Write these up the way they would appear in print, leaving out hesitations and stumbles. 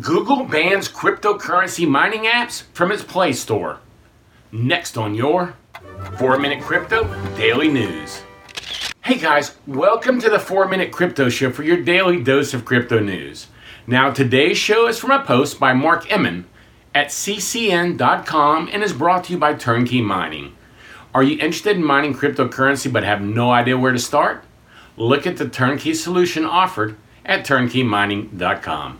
Google bans cryptocurrency mining apps from its Play Store. Next on your 4 Minute Crypto Daily News. Hey guys, welcome to the 4 Minute Crypto Show for your daily dose of crypto news. Now today's show is from a post by Mark Emmon at CCN.com and is brought to you by Turnkey Mining. Are you interested in mining cryptocurrency but have no idea where to start? Look at the turnkey solution offered at turnkeymining.com.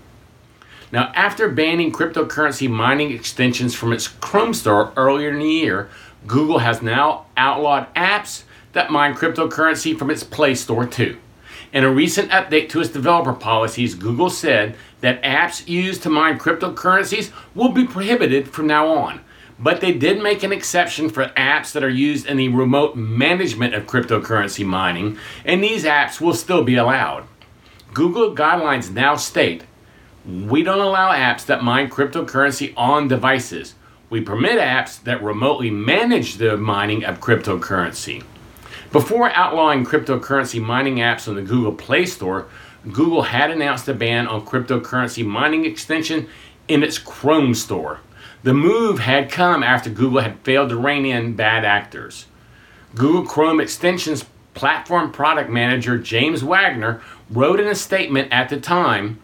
Now, after banning cryptocurrency mining extensions from its Chrome Store earlier in the year, Google has now outlawed apps that mine cryptocurrency from its Play Store too. In a recent update to its developer policies, Google said that apps used to mine cryptocurrencies will be prohibited from now on. But they did make an exception for apps that are used in the remote management of cryptocurrency mining, and these apps will still be allowed. Google guidelines now state, "We don't allow apps that mine cryptocurrency on devices. We permit apps that remotely manage the mining of cryptocurrency." Before outlawing cryptocurrency mining apps on the Google Play Store, Google had announced a ban on cryptocurrency mining extension in its Chrome Store. The move had come after Google had failed to rein in bad actors. Google Chrome extensions platform product manager James Wagner wrote in a statement at the time,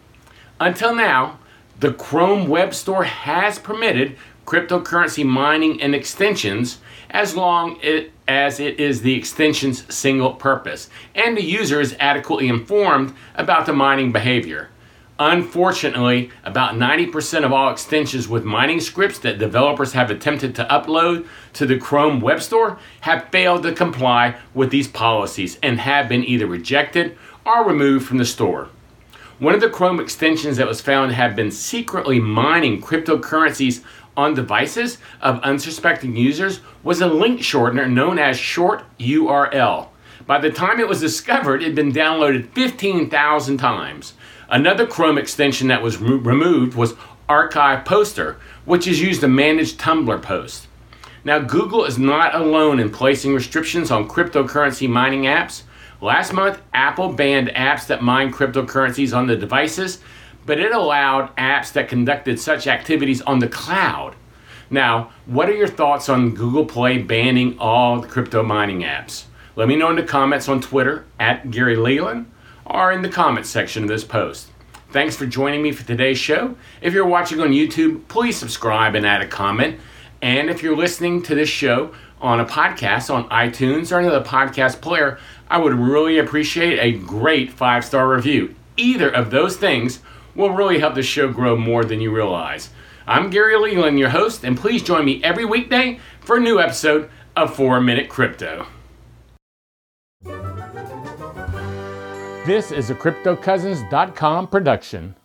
"Until now, the Chrome Web Store has permitted cryptocurrency mining and extensions as long as it is the extension's single purpose and the user is adequately informed about the mining behavior. Unfortunately, about 90% of all extensions with mining scripts that developers have attempted to upload to the Chrome Web Store have failed to comply with these policies and have been either rejected or removed from the store." One of the Chrome extensions that was found had been secretly mining cryptocurrencies on devices of unsuspecting users was a link shortener known as Short URL. By the time it was discovered, it had been downloaded 15,000 times. Another Chrome extension that was removed was Archive Poster, which is used to manage Tumblr posts. Now, Google is not alone in placing restrictions on cryptocurrency mining apps. Last month, Apple banned apps that mine cryptocurrencies on the devices, but it allowed apps that conducted such activities on the cloud. Now, what are your thoughts on Google Play banning all the crypto mining apps? Let me know in the comments on Twitter at Gary Leland or in the comments section of this post. Thanks for joining me for today's show. If you're watching on YouTube, please subscribe and add a comment. And if you're listening to this show on a podcast on iTunes or another podcast player, I would really appreciate a great 5-star review. Either of those things will really help the show grow more than you realize. I'm Gary Leland, your host, and please join me every weekday for a new episode of 4 Minute Crypto. This is a CryptoCousins.com production.